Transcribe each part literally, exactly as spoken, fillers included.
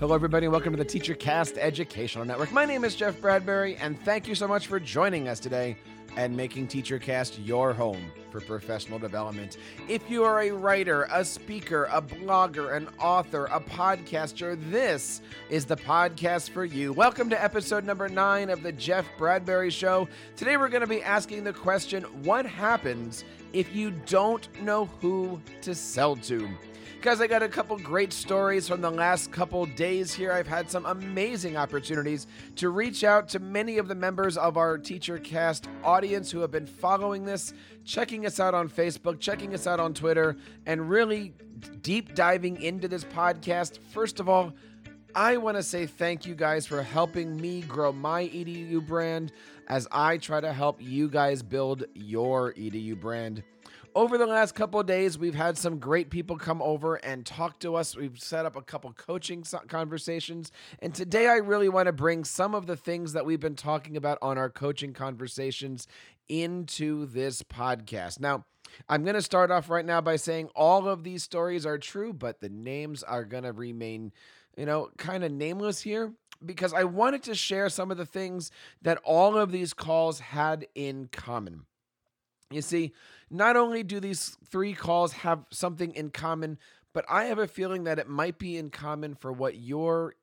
Hello, everybody, and welcome to the TeacherCast Educational Network. My name is Jeff Bradbury, and thank you so much for joining us today and making TeacherCast your home for professional development. If you are a writer, a speaker, a blogger, an author, a podcaster, this is the podcast for you. Welcome to episode number nine of the Jeff Bradbury Show. Today we're going to be asking the question, what happens if you don't know who to sell to? Guys, I got a couple great stories from the last couple days here. I've had some amazing opportunities to reach out to many of the members of our TeacherCast audience who have been following this, checking us out on Facebook, checking us out on Twitter, and really deep diving into this podcast. First of all, I want to say thank you guys for helping me grow my E D U brand as I try to help you guys build your E D U brand. Over the last couple of days, we've had some great people come over and talk to us. We've set up a couple coaching conversations. And today I really want to bring some of the things that we've been talking about on our coaching conversations into this podcast. Now, I'm going to start off right now by saying all of these stories are true, but the names are going to remain, you know, kind of nameless here, because I wanted to share some of the things that all of these calls had in common. You see, not only do these three calls have something in common, but I have a feeling that it might be in common for what your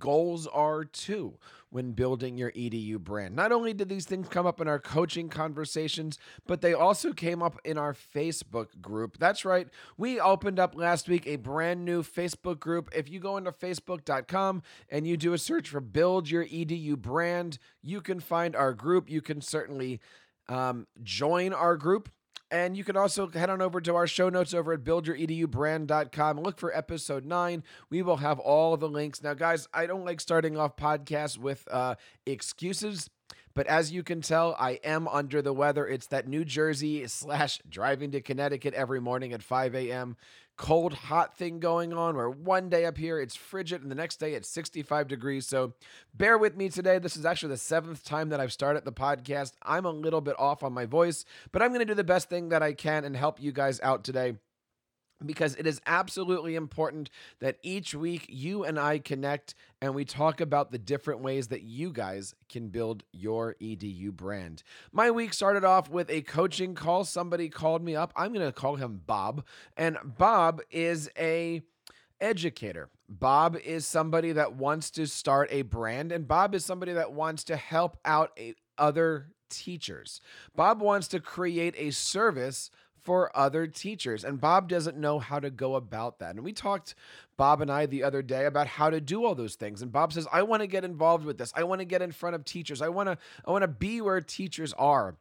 goals are too when building your E D U brand. Not only did these things come up in our coaching conversations, but they also came up in our Facebook group. That's right. We opened up last week a brand new Facebook group. If you go into facebook dot com and you do a search for Build Your E D U Brand, you can find our group. You can certainly Um, join our group. And you can also head on over to our show notes over at build your e d u brand dot com. Look for episode nine. We will have all of the links. Now, guys, I don't like starting off podcasts with uh, excuses, but as you can tell, I am under the weather. It's that New Jersey slash driving to Connecticut every morning at five a.m. cold, hot thing going on where one day up here it's frigid and the next day it's sixty-five degrees. So bear with me today. This is actually the seventh time that I've started the podcast. I'm a little bit off on my voice, but I'm going to do the best thing that I can and help you guys out today, because it is absolutely important that each week you and I connect and we talk about the different ways that you guys can build your E D U brand. My week started off with a coaching call. Somebody called me up. I'm going to call him Bob. And Bob is a educator. Bob is somebody that wants to start a brand, and Bob is somebody that wants to help out a, other teachers. Bob wants to create a service for other teachers, and Bob doesn't know how to go about that. And we talked, Bob and I, the other day about how to do all those things. And Bob says, I want to get involved with this. I want to get in front of teachers. I want to, I want to be where teachers are.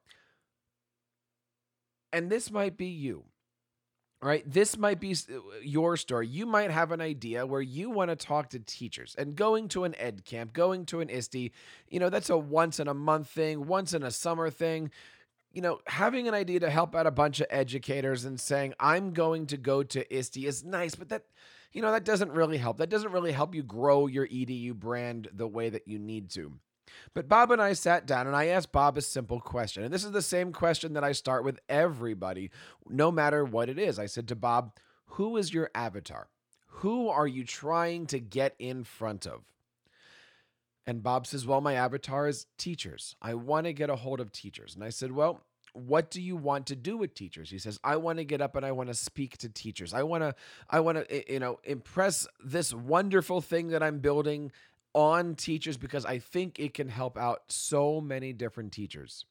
And this might be you, right? This might be your story. You might have an idea where you want to talk to teachers, and going to an ed camp, going to an I S T E, you know, that's a once in a month thing, once in a summer thing. You know, having an idea to help out a bunch of educators and saying, I'm going to go to I S T E is nice, but that, you know, that doesn't really help. That doesn't really help you grow your E D U brand the way that you need to. But Bob and I sat down and I asked Bob a simple question. And this is the same question that I start with everybody, no matter what it is. I said to Bob, who is your avatar? Who are you trying to get in front of? And Bob says, well, my avatar is teachers. I want to get a hold of teachers. And I said, well, what do you want to do with teachers? He says, I want to get up and I want to speak to teachers. I want to, I want to, you know, impress this wonderful thing that I'm building on teachers, because I think it can help out so many different teachers.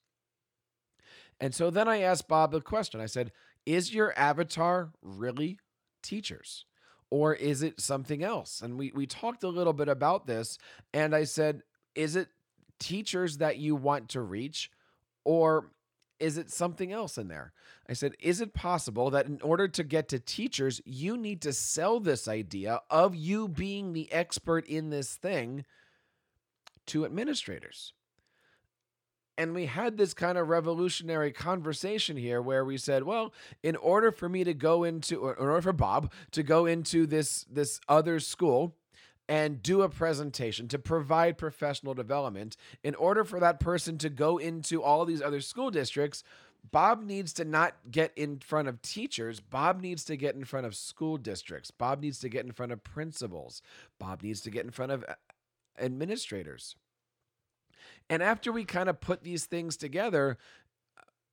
And so then I asked Bob a question. I said, is your avatar really teachers? Or is it something else? And we we talked a little bit about this, and I said, is it teachers that you want to reach, or is it something else in there? I said, is it possible that in order to get to teachers, you need to sell this idea of you being the expert in this thing to administrators? And we had this kind of revolutionary conversation here where we said, well, in order for me to go into, or in order for Bob to go into this, this other school and do a presentation to provide professional development, in order for that person to go into all of these other school districts, Bob needs to not get in front of teachers. Bob needs to get in front of school districts. Bob needs to get in front of principals. Bob needs to get in front of administrators. And after we kind of put these things together,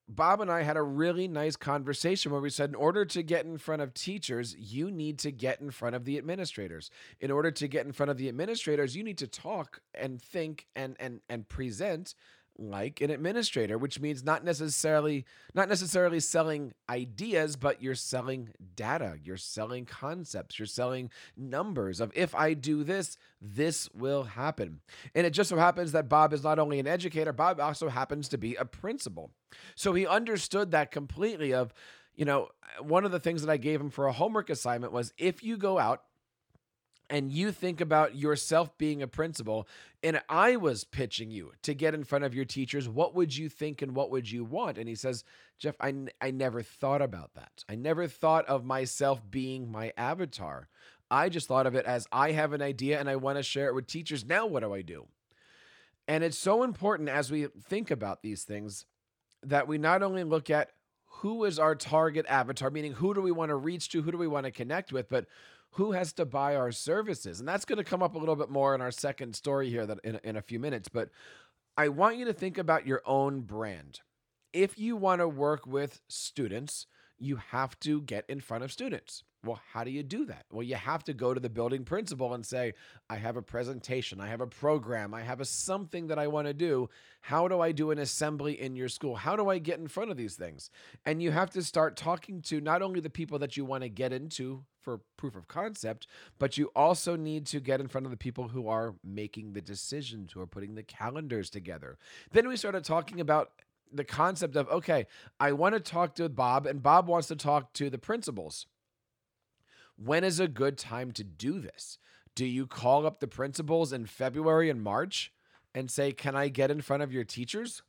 Bob and I had a really nice conversation where we said, in order to get in front of teachers, you need to get in front of the administrators. In order to get in front of the administrators, you need to talk and think and and and present like an administrator, which means not necessarily not necessarily selling ideas, but you're selling data, you're selling concepts, you're selling numbers of if I do this, this will happen. And it just so happens that Bob is not only an educator, Bob also happens to be a principal. So he understood that completely of, you know, one of the things that I gave him for a homework assignment was if you go out and you think about yourself being a principal, and I was pitching you to get in front of your teachers, what would you think and what would you want? And he says, Jeff, I, n- I never thought about that. I never thought of myself being my avatar. I just thought of it as I have an idea and I want to share it with teachers. Now what do I do? And it's so important as we think about these things that we not only look at who is our target avatar, meaning who do we want to reach to, who do we want to connect with, but who has to buy our services? And that's going to come up a little bit more in our second story here that in, in a few minutes. But I want you to think about your own brand. If you want to work with students, you have to get in front of students. Well, how do you do that? Well, you have to go to the building principal and say, I have a presentation, I have a program, I have a something that I want to do. How do I do an assembly in your school? How do I get in front of these things? And you have to start talking to not only the people that you want to get into for proof of concept, but you also need to get in front of the people who are making the decisions, who are putting the calendars together. Then we started talking about the concept of, okay, I want to talk to Bob and Bob wants to talk to the principals. When is a good time to do this? Do you call up the principals in February and March and say, can I get in front of your teachers?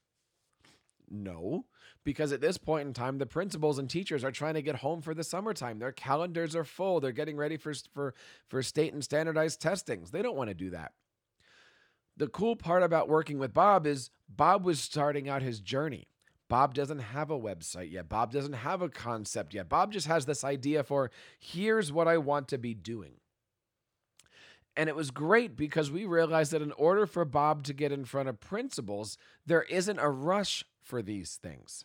No, because at this point in time, the principals and teachers are trying to get home for the summertime. Their calendars are full. They're getting ready for, for, for state and standardized testings. They don't want to do that. The cool part about working with Bob is Bob was starting out his journey. Bob doesn't have a website yet. Bob doesn't have a concept yet. Bob just has this idea for, here's what I want to be doing. And it was great because we realized that in order for Bob to get in front of principals, there isn't a rush for these things,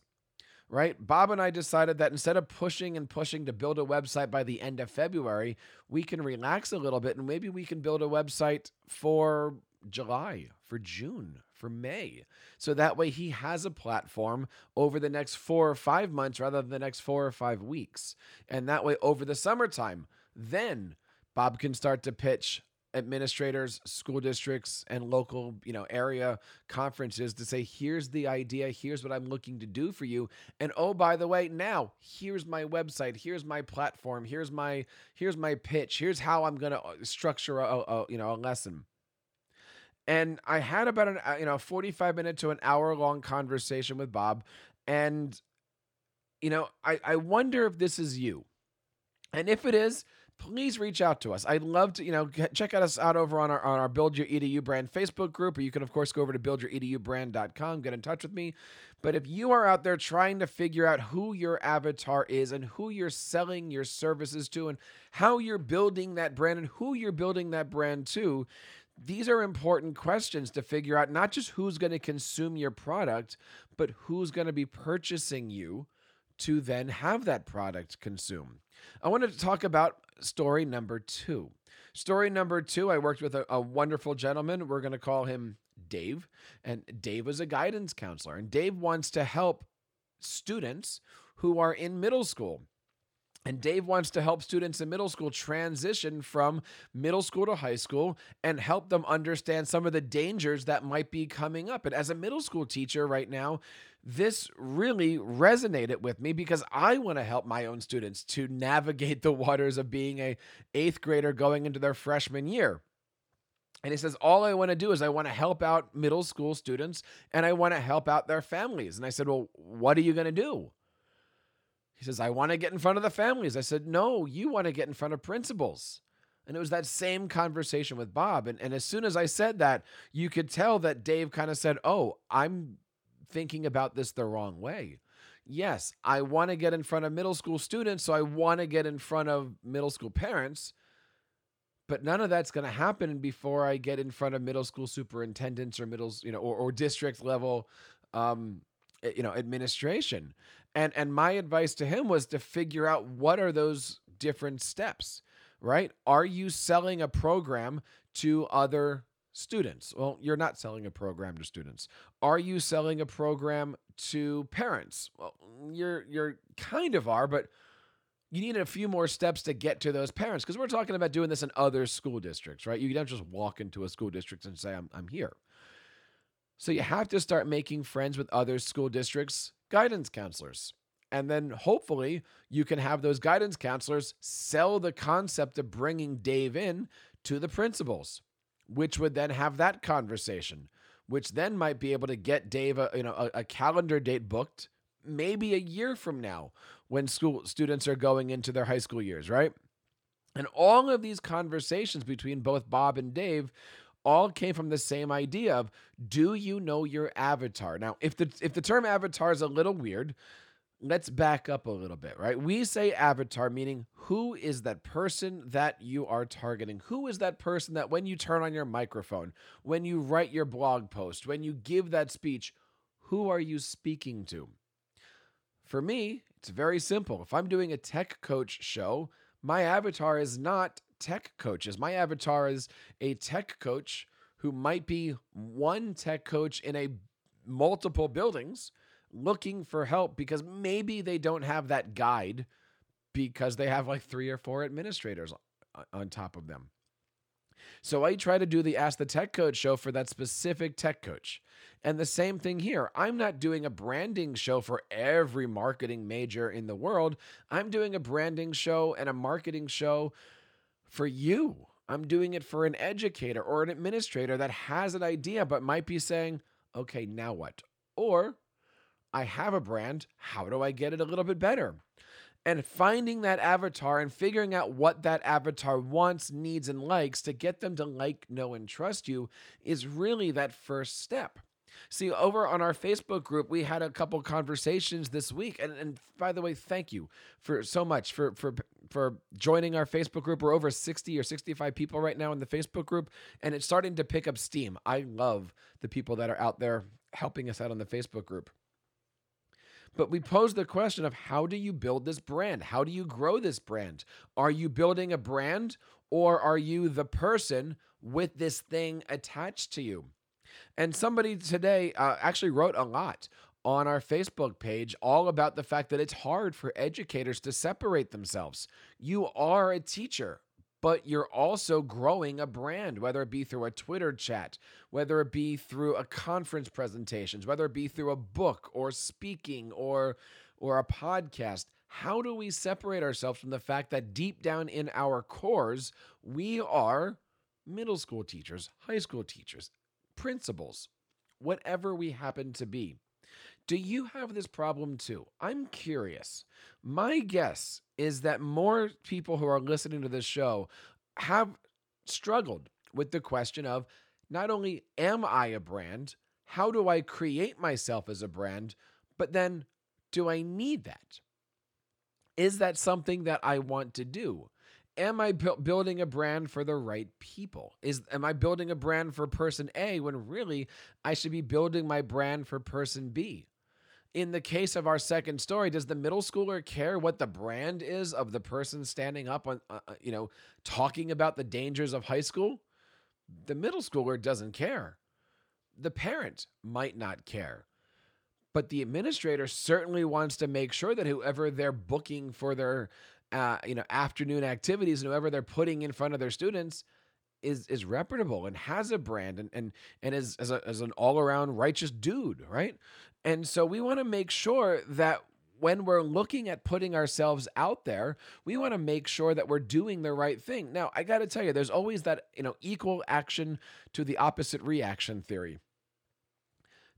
right? Bob and I decided that instead of pushing and pushing to build a website by the end of February, we can relax a little bit and maybe we can build a website for July, for June, for May. So that way he has a platform over the next four or five months rather than the next four or five weeks. And that way over the summertime, then Bob can start to pitch administrators, school districts, and local, you know, area conferences to say, here's the idea, here's what I'm looking to do for you. And oh, by the way, now here's my website, here's my platform, here's my, here's my pitch, here's how I'm going to structure a, a, you know, a lesson. And I had about an, you know, forty-five minute to an hour long conversation with Bob. And, you know, I, I wonder if this is you. And if it is, please reach out to us. I'd love to, you know, check out us out over on our, on our Build Your E D U Brand Facebook group, or you can of course go over to build your e d u brand dot com, get in touch with me. But if you are out there trying to figure out who your avatar is and who you're selling your services to and how you're building that brand and who you're building that brand to, these are important questions to figure out, not just who's going to consume your product, but who's going to be purchasing you to then have that product consumed. I wanted to talk about story number two. Story number two, I worked with a, a wonderful gentleman. We're going to call him Dave. And Dave was a guidance counselor. And Dave wants to help students who are in middle school. And Dave wants to help students in middle school transition from middle school to high school and help them understand some of the dangers that might be coming up. And as a middle school teacher right now, this really resonated with me because I want to help my own students to navigate the waters of being an eighth grader going into their freshman year. And he says, all I want to do is I want to help out middle school students and I want to help out their families. And I said, well, what are you going to do? He says, I want to get in front of the families. I said, no, you want to get in front of principals. And it was that same conversation with Bob. And, and as soon as I said that, you could tell that Dave kind of said, oh, I'm thinking about this the wrong way. Yes, I want to get in front of middle school students, so I want to get in front of middle school parents. But none of that's going to happen before I get in front of middle school superintendents or middle, you know, or, or district level, um, you know, administration. And and my advice to him was to figure out what are those different steps, right? Are you selling a program to other students? Well, you're not selling a program to students. Are you selling a program to parents? Well, you're you're kind of are, but you need a few more steps to get to those parents, because we're talking about doing this in other school districts, right? You don't just walk into a school district and say, I'm, I'm here. So you have to start making friends with other school districts' guidance counselors. And then hopefully you can have those guidance counselors sell the concept of bringing Dave in to the principals, which would then have that conversation, which then might be able to get Dave a, you know, a, a calendar date booked maybe a year from now, when school students are going into their high school years, right? And all of these conversations between both Bob and Dave all came from the same idea of, do you know your avatar? Now, if the if the term avatar is a little weird, let's back up a little bit, right? We say avatar, meaning who is that person that you are targeting? Who is that person that when you turn on your microphone, when you write your blog post, when you give that speech, who are you speaking to? For me, it's very simple. If I'm doing a tech coach show, my avatar is not tech coaches. My avatar is a tech coach who might be one tech coach in a multiple buildings looking for help, because maybe they don't have that guide because they have like three or four administrators on top of them. So I try to do the Ask the Tech Coach show for that specific tech coach. And the same thing here. I'm not doing a branding show for every marketing major in the world. I'm doing a branding show and a marketing show for you. I'm doing it for an educator or an administrator that has an idea but might be saying, okay, now what? Or I have a brand. How do I get it a little bit better? And finding that avatar and figuring out what that avatar wants, needs, and likes to get them to like, know, and trust you is really that first step. See, over on our Facebook group, we had a couple conversations this week. And, and by the way, thank you for so much for, for, for joining our Facebook group. We're over sixty or sixty-five people right now in the Facebook group, and it's starting to pick up steam. I love the people that are out there helping us out on the Facebook group. But we posed the question of, how do you build this brand? How do you grow this brand? Are you building a brand, or are you the person with this thing attached to you? And somebody today uh, actually wrote a lot on our Facebook page all about the fact that it's hard for educators to separate themselves. You are a teacher, but you're also growing a brand, whether it be through a Twitter chat, whether it be through a conference presentations, whether it be through a book or speaking or, or a podcast. How do we separate ourselves from the fact that deep down in our cores, we are middle school teachers, high school teachers, principals, whatever we happen to be? Do you have this problem too? I'm curious. My guess is that more people who are listening to this show have struggled with the question of, not only am I a brand, how do I create myself as a brand, but then do I need that? Is that something that I want to do? Am I bu- building a brand for the right people? Is am I building a brand for person A when really I should be building my brand for person B? In the case of our second story, does the middle schooler care what the brand is of the person standing up on, uh, you know, talking about the dangers of high school? The middle schooler doesn't care. The parent might not care. But the administrator certainly wants to make sure that whoever they're booking for their Uh, you know, afternoon activities and whoever they're putting in front of their students is is reputable and has a brand and and and is as an all around righteous dude, right? And so we want to make sure that when we're looking at putting ourselves out there, we want to make sure that we're doing the right thing. Now, I got to tell you, there's always that, you know, equal action to the opposite reaction theory.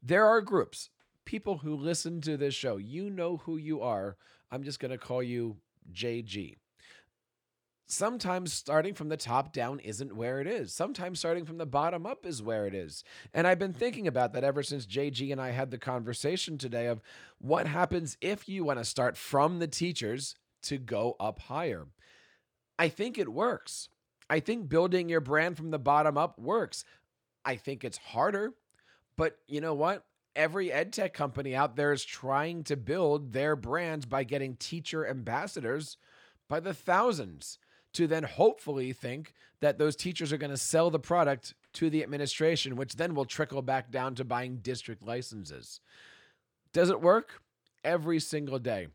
There are groups, people who listen to this show, you know who you are. I'm just going to call you J G. Sometimes starting from the top down isn't where it is. Sometimes starting from the bottom up is where it is. And I've been thinking about that ever since J G and I had the conversation today of what happens if you want to start from the teachers to go up higher. I think it works. I think building your brand from the bottom up works. I think it's harder, but you know what? Every edtech company out there is trying to build their brands by getting teacher ambassadors by the thousands, to then hopefully think that those teachers are going to sell the product to the administration, which then will trickle back down to buying district licenses. Does it work? Every single day.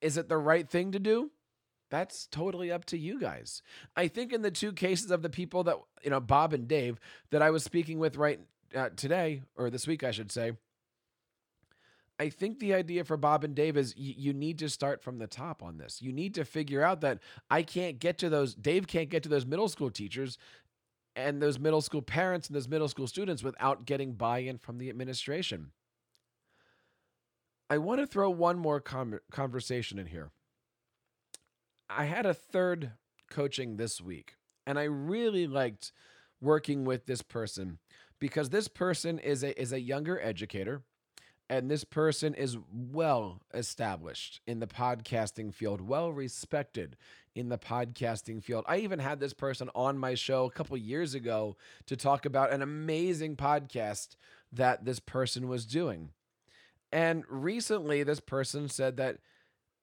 Is it the right thing to do? That's totally up to you guys. I think in the two cases of the people that, you know, Bob and Dave, that I was speaking with right uh, today, or this week, I should say, I think the idea for Bob and Dave is you, you need to start from the top on this. You need to figure out that I can't get to those, Dave can't get to those middle school teachers and those middle school parents and those middle school students without getting buy-in from the administration. I want to throw one more com- conversation in here. I had a third coaching this week, and I really liked working with this person because this person is a, is a younger educator. And this person is well established in the podcasting field, well respected in the podcasting field. I even had this person on my show a couple years ago to talk about an amazing podcast that this person was doing. And recently, this person said that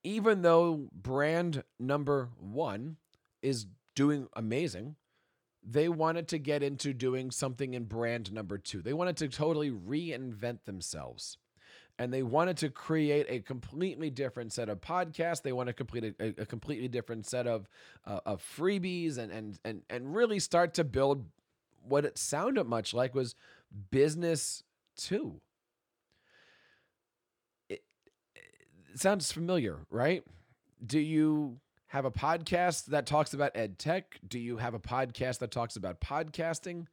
even though brand number one is doing amazing, they wanted to get into doing something in brand number two. They wanted to totally reinvent themselves. And they wanted to create a completely different set of podcasts. They want to complete a, a completely different set of uh, of freebies and and and and really start to build what it sounded much like was business two. It, it sounds familiar, right? Do you have a podcast that talks about ed tech? Do you have a podcast that talks about podcasting?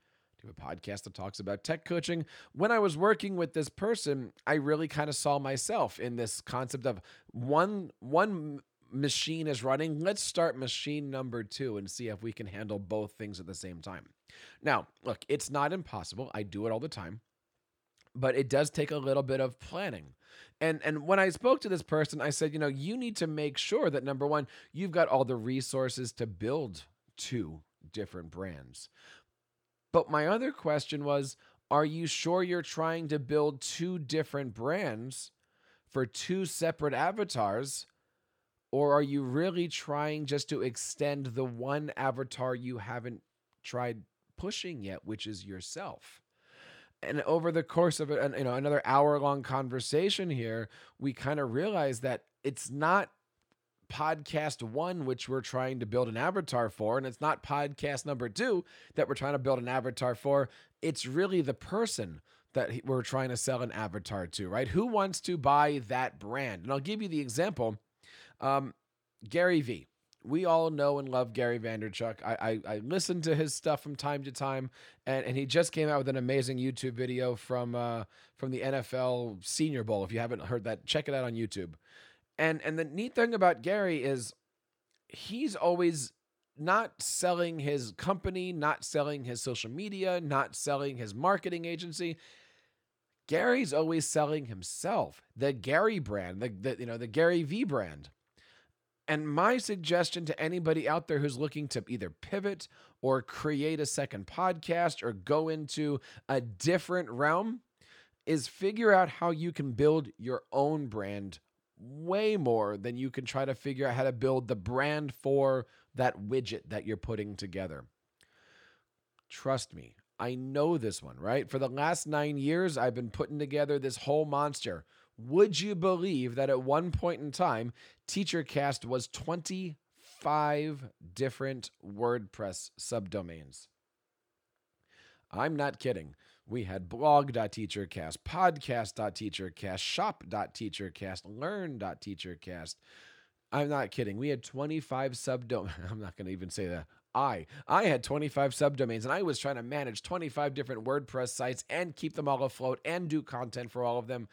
A podcast that talks about tech coaching. When I was working with this person, I really kind of saw myself in this concept of one one machine is running. Let's start machine number two and see if we can handle both things at the same time. Now, look, it's not impossible. I do it all the time, but it does take a little bit of planning. And and when I spoke to this person, I said, you know, you need to make sure that number one, you've got all the resources to build two different brands. But my other question was, are you sure you're trying to build two different brands for two separate avatars? Or are you really trying just to extend the one avatar you haven't tried pushing yet, which is yourself? And over the course of an, you know, another hour-long conversation here, we kind of realized that it's not podcast one, which we're trying to build an avatar for, and it's not podcast number two that we're trying to build an avatar for. It's really the person that we're trying to sell an avatar to, right? Who wants to buy that brand? And I'll give you the example. Um, Gary V. We all know and love Gary Vaynerchuk. I, I I listen to his stuff from time to time, and, and he just came out with an amazing YouTube video from uh, from the N F L Senior Bowl. If you haven't heard that, check it out on YouTube. And and the neat thing about Gary is he's always not selling his company, not selling his social media, not selling his marketing agency. Gary's always selling himself, the Gary brand, the, the you know, the Gary V brand. And my suggestion to anybody out there who's looking to either pivot or create a second podcast or go into a different realm is figure out how you can build your own brand way more than you can try to figure out how to build the brand for that widget that you're putting together. Trust me, I know this one, right? For the last nine years, I've been putting together this whole monster. Would you believe that at one point in time, TeacherCast was twenty-five different WordPress subdomains? I'm not kidding. We had blog.teachercast, podcast.teachercast, shop.teachercast, learn.teachercast. I'm not kidding. We had twenty-five subdomains. I'm not going to even say that. I I had twenty-five subdomains, and I was trying to manage twenty-five different WordPress sites and keep them all afloat and do content for all of them.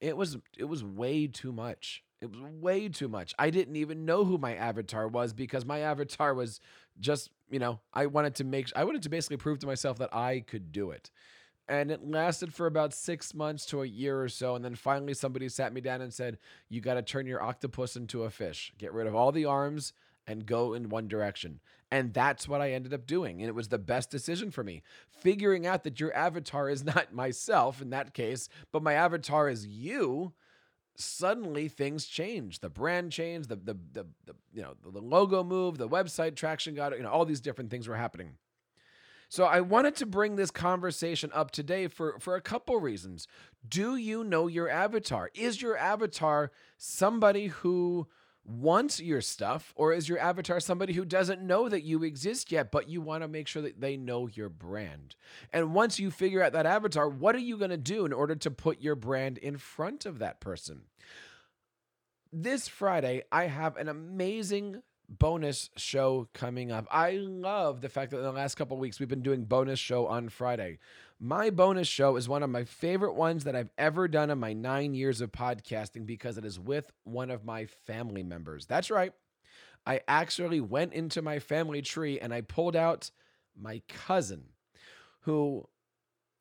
It was it was way too much. It was way too much. I didn't even know who my avatar was because my avatar was just, you know, I wanted to make I wanted to basically prove to myself that I could do it. And it lasted for about six months to a year or so. And then finally somebody sat me down and said, you got to turn your octopus into a fish. Get rid of all the arms and go in one direction. And that's what I ended up doing. And it was the best decision for me. Figuring out that your avatar is not myself in that case, but my avatar is you. Suddenly things changed. The brand changed, the, the, the, the you know, the logo moved, the website traction got, you know, all these different things were happening. So I wanted to bring this conversation up today for, for a couple reasons. Do you know your avatar? Is your avatar somebody who wants your stuff, or is your avatar somebody who doesn't know that you exist yet, but you want to make sure that they know your brand? And once you figure out that avatar, what are you going to do in order to put your brand in front of that person? This Friday, I have an amazing bonus show coming up. I love the fact that in the last couple of weeks, we've been doing bonus show on Friday. My bonus show is one of my favorite ones that I've ever done in my nine years of podcasting because it is with one of my family members. That's right. I actually went into my family tree and I pulled out my cousin, who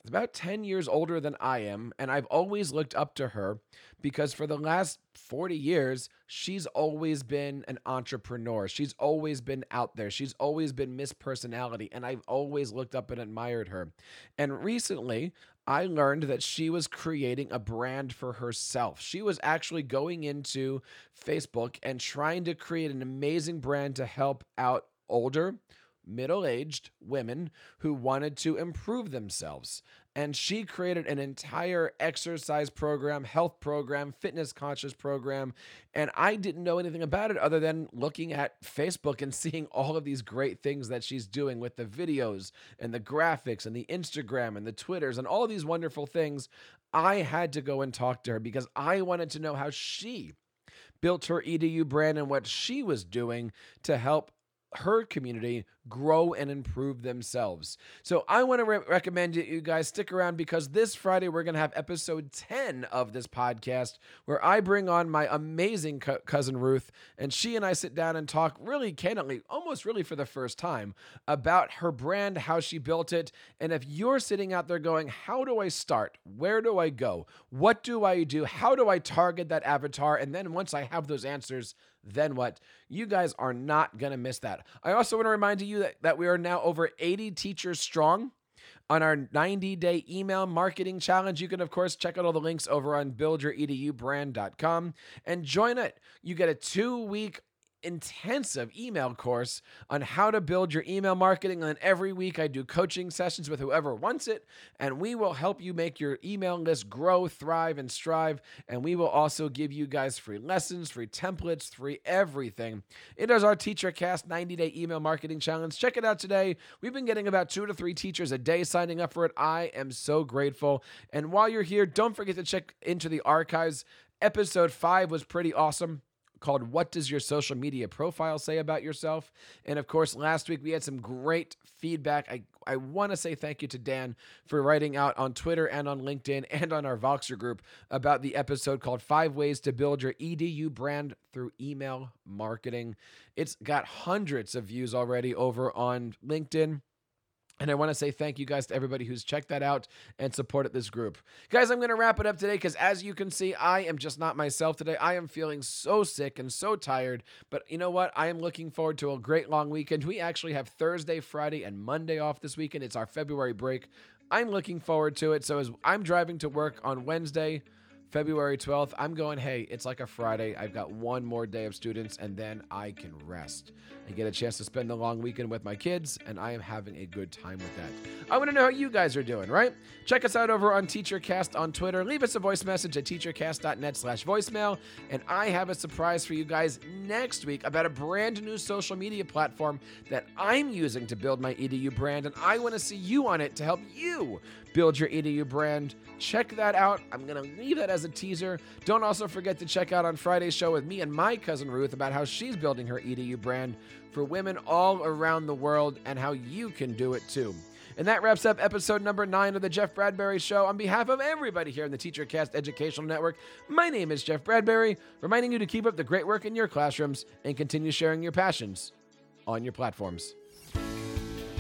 is about ten years older than I am. And I've always looked up to her because for the last forty years, she's always been an entrepreneur. She's always been out there. She's always been Miss Personality, and I've always looked up and admired her. And recently, I learned that she was creating a brand for herself. She was actually going into Facebook and trying to create an amazing brand to help out older, middle-aged women who wanted to improve themselves. And she created an entire exercise program, health program, fitness conscious program. And I didn't know anything about it other than looking at Facebook and seeing all of these great things that she's doing with the videos and the graphics and the Instagram and the Twitters and all of these wonderful things. I had to go and talk to her because I wanted to know how she built her E D U brand and what she was doing to help her community grow and improve themselves. So I want to re- recommend that you guys stick around because this Friday we're going to have episode ten of this podcast where I bring on my amazing co- cousin Ruth, and she and I sit down and talk really candidly, almost really for the first time, about her brand, how she built it. And if you're sitting out there going, how do I start? Where do I go? What do I do? How do I target that avatar? And then once I have those answers, then what? You guys are not going to miss that. I also want to remind you that, that we are now over eighty teachers strong on our ninety-day email marketing challenge. You can, of course, check out all the links over on build your e d u brand dot com and join it. You get a two-week intensive email course on how to build your email marketing. And every week I do coaching sessions with whoever wants it, and we will help you make your email list grow, thrive, and strive. And we will also give you guys free lessons, free templates, free everything. It is our TeacherCast ninety-day email marketing challenge. Check it out today. We've been getting about two to three teachers a day signing up for it. I am so grateful. And while you're here, don't forget to check into the archives. Episode five was pretty awesome, called What Does Your Social Media Profile Say About Yourself? And of course, last week we had some great feedback. I, I want to say thank you to Dan for writing out on Twitter and on LinkedIn and on our Voxer group about the episode called Five Ways to Build Your E D U Brand Through Email Marketing. It's got hundreds of views already over on LinkedIn. And I want to say thank you guys to everybody who's checked that out and supported this group. Guys, I'm going to wrap it up today because as you can see, I am just not myself today. I am feeling so sick and so tired. But you know what? I am looking forward to a great long weekend. We actually have Thursday, Friday, and Monday off this weekend. It's our February break. I'm looking forward to it. So as I'm driving to work on Wednesday, February twelfth, I'm going, hey, it's like a Friday. I've got one more day of students and then I can rest. I get a chance to spend the long weekend with my kids, and I am having a good time with that. I want to know how you guys are doing, right? Check us out over on TeacherCast on Twitter. Leave us a voice message at teachercast.net slash voicemail. And I have a surprise for you guys next week about a brand new social media platform that I'm using to build my E D U brand. And I want to see you on it to help you build your E D U brand. Check that out. I'm going to leave that as a teaser. Don't also forget to check out on Friday's show with me and my cousin Ruth about how she's building her E D U brand for women all around the world and how you can do it too. And that wraps up episode number nine of the Jeff Bradbury Show. On behalf of everybody here in the TeacherCast Educational Network, my name is Jeff Bradbury, reminding you to keep up the great work in your classrooms and continue sharing your passions on your platforms.